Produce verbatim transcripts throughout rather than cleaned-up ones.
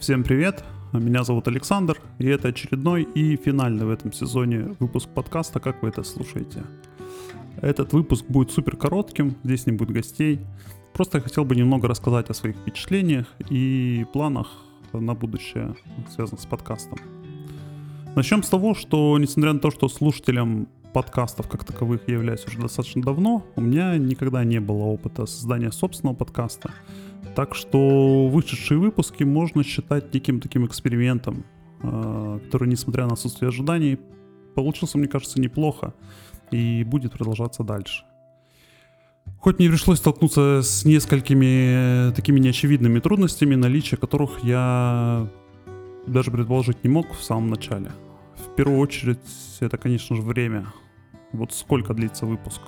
Всем привет, меня зовут Александр, и это очередной и финальный в этом сезоне выпуск подкаста «Как вы это слушаете?». Этот выпуск будет супер коротким, здесь не будет гостей. Просто я хотел бы немного рассказать о своих впечатлениях и планах на будущее, связанных с подкастом. Начнем с того, что несмотря на то, что слушателям подкастов как таковых я являюсь уже достаточно давно, у меня никогда не было опыта создания собственного подкаста. Так что вышедшие выпуски можно считать неким таким экспериментом, который, несмотря на отсутствие ожиданий, получился, мне кажется, неплохо и будет продолжаться дальше. Хоть мне пришлось столкнуться с несколькими такими неочевидными трудностями, наличие которых я даже предположить не мог в самом начале. В первую очередь, это, конечно же, время. Вот сколько длится выпуск.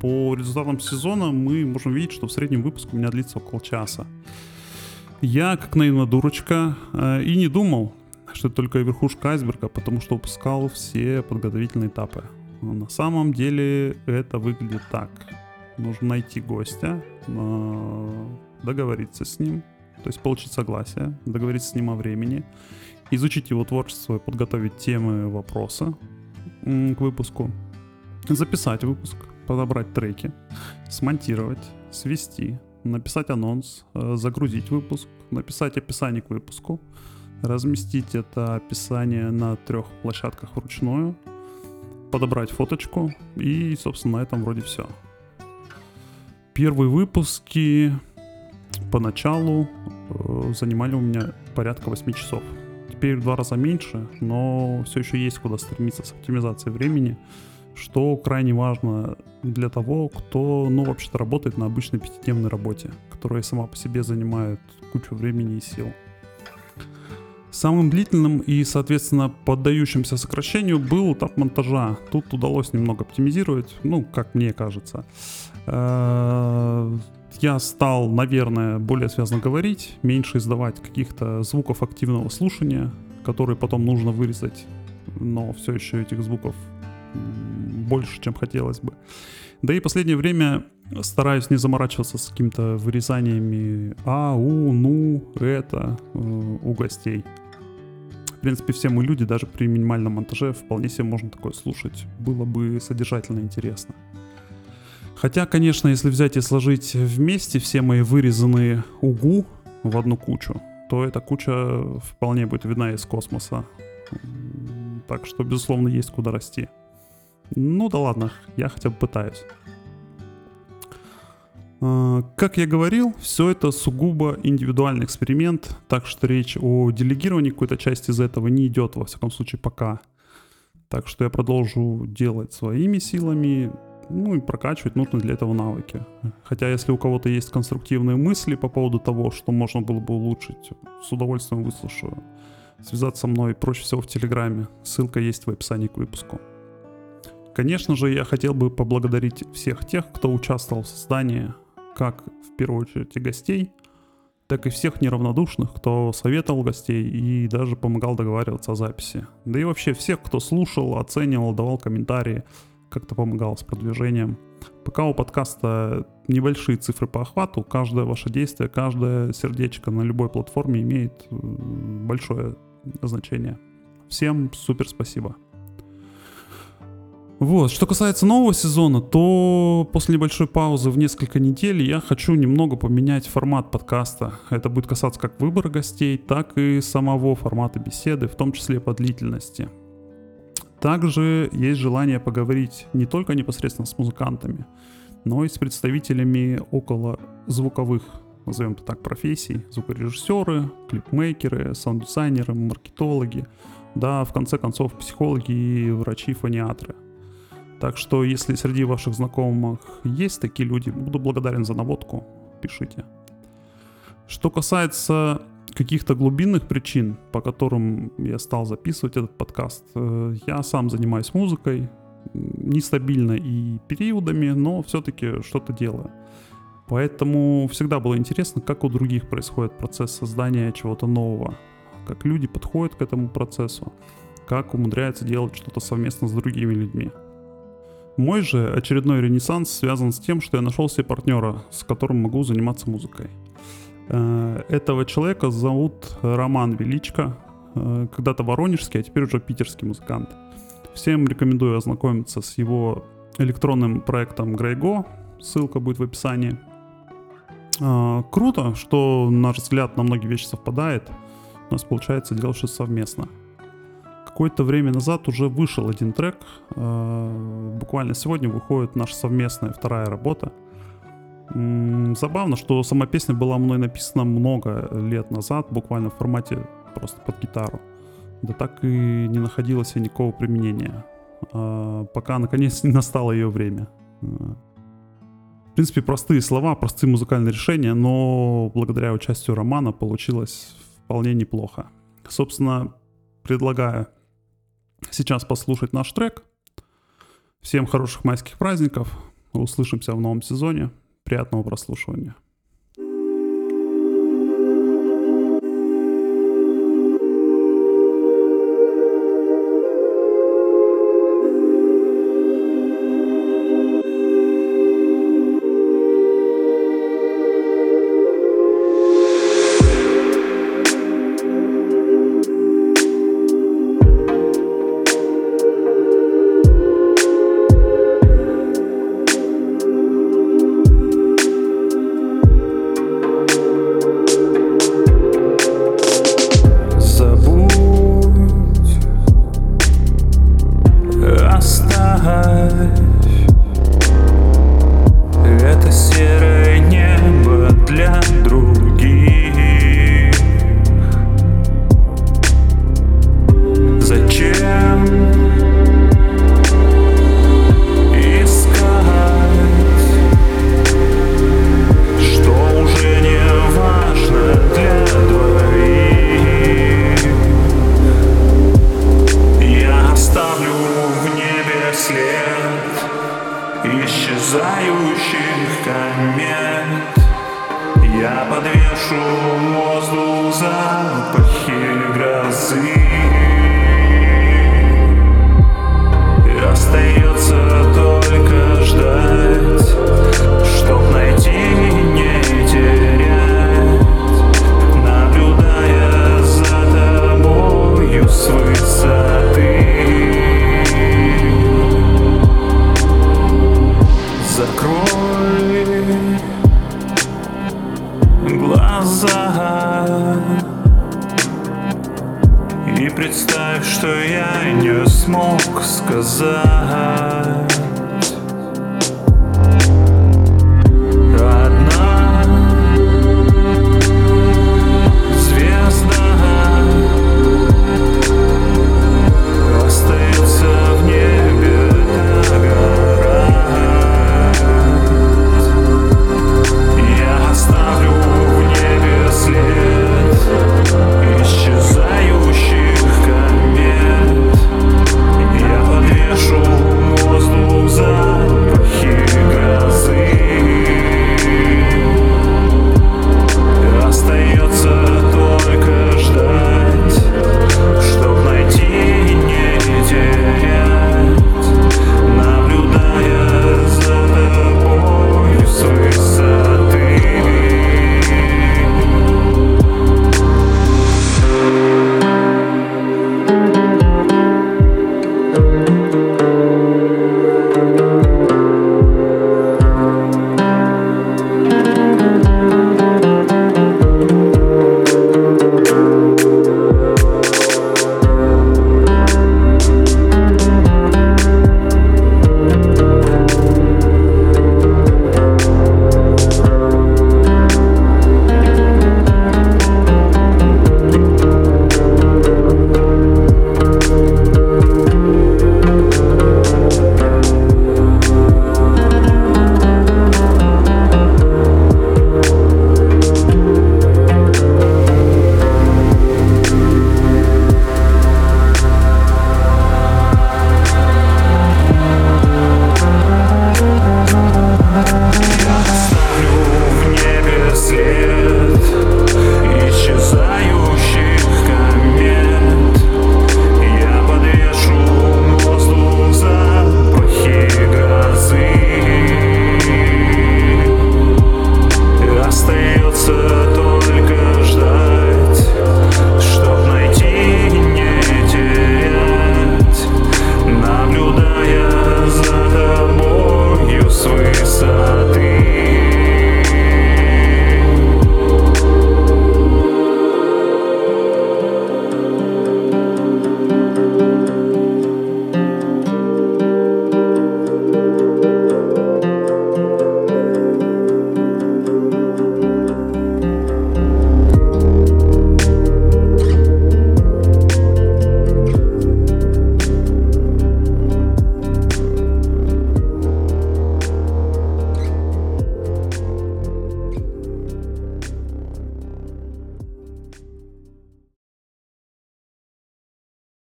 По результатам сезона мы можем видеть, что в среднем выпуск у меня длится около часа. Я, как наивная дурочка, и не думал, что это только верхушка айсберга, потому что упускал все подготовительные этапы. Но на самом деле это выглядит так. Нужно найти гостя, договориться с ним, то есть получить согласие, договориться с ним о времени, изучить его творчество, подготовить темы, вопросы к выпуску, записать выпуск, подобрать треки, смонтировать, свести, написать анонс, загрузить выпуск, написать описание к выпуску, разместить это описание на трех площадках вручную, подобрать фоточку и, собственно, на этом вроде все. Первые выпуски поначалу занимали у меня порядка восемь часов. Теперь в два раза меньше, но все еще есть куда стремиться с оптимизацией времени, что крайне важно для того, кто, ну, вообще-то работает на обычной пятидневной работе, которая сама по себе занимает кучу времени и сил. Самым длительным и, соответственно, поддающимся сокращению был этап монтажа. Тут удалось немного оптимизировать, ну, как мне кажется. Я стал, наверное, более связно говорить, меньше издавать каких-то звуков активного слушания, которые потом нужно вырезать, но все еще этих звуков больше, чем хотелось бы. Да и последнее время стараюсь не заморачиваться с какими-то вырезаниями «а», «у», «ну», «это» у гостей. В принципе, все мы люди, даже при минимальном монтаже вполне себе можно такое слушать. Было бы содержательно интересно. Хотя, конечно, если взять и сложить вместе все мои вырезанные угу в одну кучу, то эта куча вполне будет видна из космоса. Так что, безусловно, есть куда расти. Ну да ладно, я хотя бы пытаюсь. Как я говорил, все это сугубо индивидуальный эксперимент, так что речь о делегировании какой-то части из этого не идет, во всяком случае, пока. Так что я продолжу делать своими силами, ну и прокачивать нужные для этого навыки. Хотя, если у кого-то есть конструктивные мысли по поводу того, что можно было бы улучшить, с удовольствием выслушаю. Связаться со мной проще всего в Телеграме, ссылка есть в описании к выпуску. Конечно же, я хотел бы поблагодарить всех тех, кто участвовал в создании, как в первую очередь гостей, так и всех неравнодушных, кто советовал гостей и даже помогал договариваться о записи. Да и вообще всех, кто слушал, оценивал, давал комментарии, как-то помогал с продвижением. Пока у подкаста небольшие цифры по охвату, каждое ваше действие, каждое сердечко на любой платформе имеет большое значение. Всем супер спасибо. Вот, что касается нового сезона, то после небольшой паузы в несколько недель я хочу немного поменять формат подкаста. Это будет касаться как выбора гостей, так и самого формата беседы, в том числе по длительности. Также есть желание поговорить не только непосредственно с музыкантами, но и с представителями около звуковых, назовем это так, профессий. Звукорежиссеры, клипмейкеры, саунд-дизайнеры, маркетологи, да, в конце концов, психологи и врачи-фониатры. Так что, если среди ваших знакомых есть такие люди, буду благодарен за наводку, пишите. Что касается каких-то глубинных причин, по которым я стал записывать этот подкаст, я сам занимаюсь музыкой, нестабильно и периодами, но все-таки что-то делаю. Поэтому всегда было интересно, как у других происходит процесс создания чего-то нового, как люди подходят к этому процессу, как умудряются делать что-то совместно с другими людьми. Мой же очередной ренессанс связан с тем, что я нашел себе партнера, с которым могу заниматься музыкой. Этого человека зовут Роман Величко, когда-то воронежский, а теперь уже питерский музыкант. Всем рекомендую ознакомиться с его электронным проектом Grey Goo, ссылка будет в описании. Круто, что наш взгляд на многие вещи совпадает, у нас получается делать что-то совместно. Какое-то время назад уже вышел один трек, буквально сегодня выходит наша совместная вторая работа. Забавно, что сама песня была мной написана много лет назад, буквально в формате просто под гитару. Да так и не находилось никакого применения, пока наконец не настало ее время. В принципе, простые слова, простые музыкальные решения, но благодаря участию Романа получилось вполне неплохо. Собственно, предлагаю сейчас послушать наш трек. Всем хороших майских праздников, услышимся в новом сезоне. Приятного прослушивания. Исчезающих комет я подвешу воздух запахи грозы. Остается только ждать, чтоб найти и не терять, наблюдая за тобою с высоты. Закрой глаза и представь, что я не смог сказать.